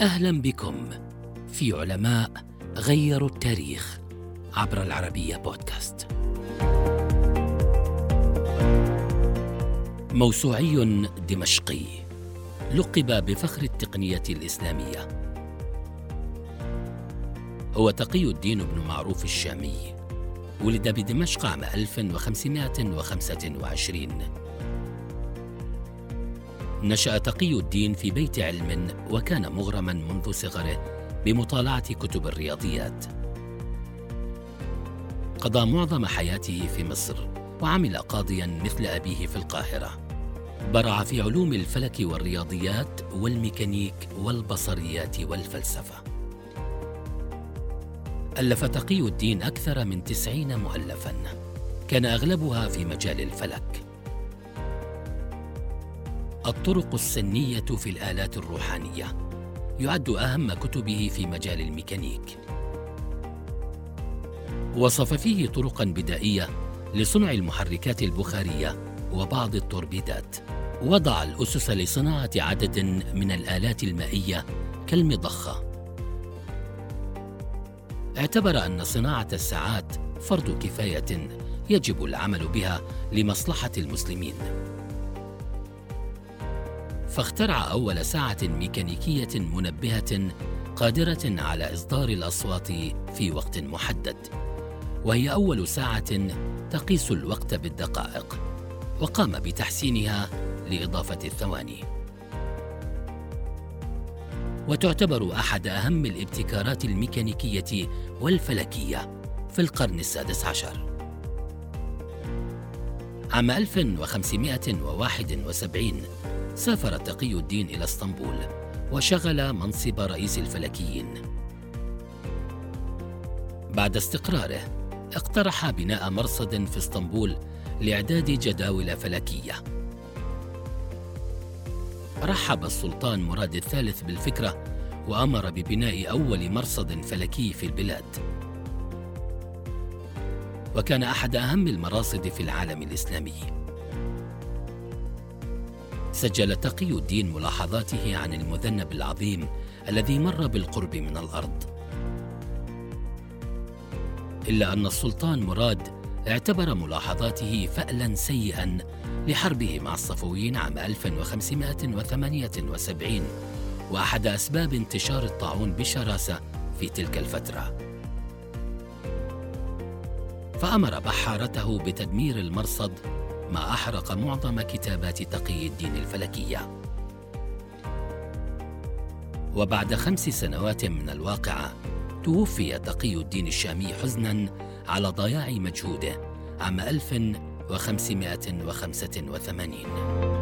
أهلا بكم في علماء غيروا التاريخ عبر العربية بودكاست، موسوعي دمشقي لقب بفخر التقنية الإسلامية هو تقي الدين بن معروف الشامي. ولد بدمشق عام 1525. نشأ تقي الدين في بيت علم، وكان مغرما منذ صغره بمطالعة كتب الرياضيات. قضى معظم حياته في مصر، وعمل قاضيا مثل أبيه في القاهرة. برع في علوم الفلك والرياضيات والميكانيك والبصريات والفلسفة. ألف تقي الدين أكثر من 90 مؤلفاً، كان أغلبها في مجال الفلك. الطرق السنية في الآلات الروحانية يعد أهم كتبه في مجال الميكانيك. وصف فيه طرقاً بدائية لصنع المحركات البخارية وبعض التوربيدات. وضع الأسس لصناعة عدد من الآلات المائية كالمضخة. اعتبر أن صناعة الساعات فرض كفاية يجب العمل بها لمصلحة المسلمين، فاخترع أول ساعة ميكانيكية منبهة قادرة على إصدار الأصوات في وقت محدد، وهي أول ساعة تقيس الوقت بالدقائق، وقام بتحسينها لإضافة الثواني. وتعتبر أحد أهم الابتكارات الميكانيكية والفلكية في القرن السادس عشر. عام 1571 سافر تقي الدين إلى اسطنبول، وشغل منصب رئيس الفلكيين. بعد استقراره اقترح بناء مرصد في اسطنبول لإعداد جداول فلكية. رحب السلطان مراد الثالث بالفكرة، وأمر ببناء أول مرصد فلكي في البلاد، وكان أحد أهم المراصد في العالم الإسلامي. سجل تقي الدين ملاحظاته عن المذنب العظيم الذي مر بالقرب من الأرض، إلا أن السلطان مراد اعتبر ملاحظاته فألا سيئا لحربه مع الصفويين عام 1578، وأحد أسباب انتشار الطاعون بشراسة في تلك الفترة. فأمر بحارته بتدمير المرصد، ما أحرق معظم كتابات تقي الدين الفلكية. وبعد 5 سنوات من الواقعة توفي تقي الدين الشامي حزناً على ضياع مجهوده عام 1585.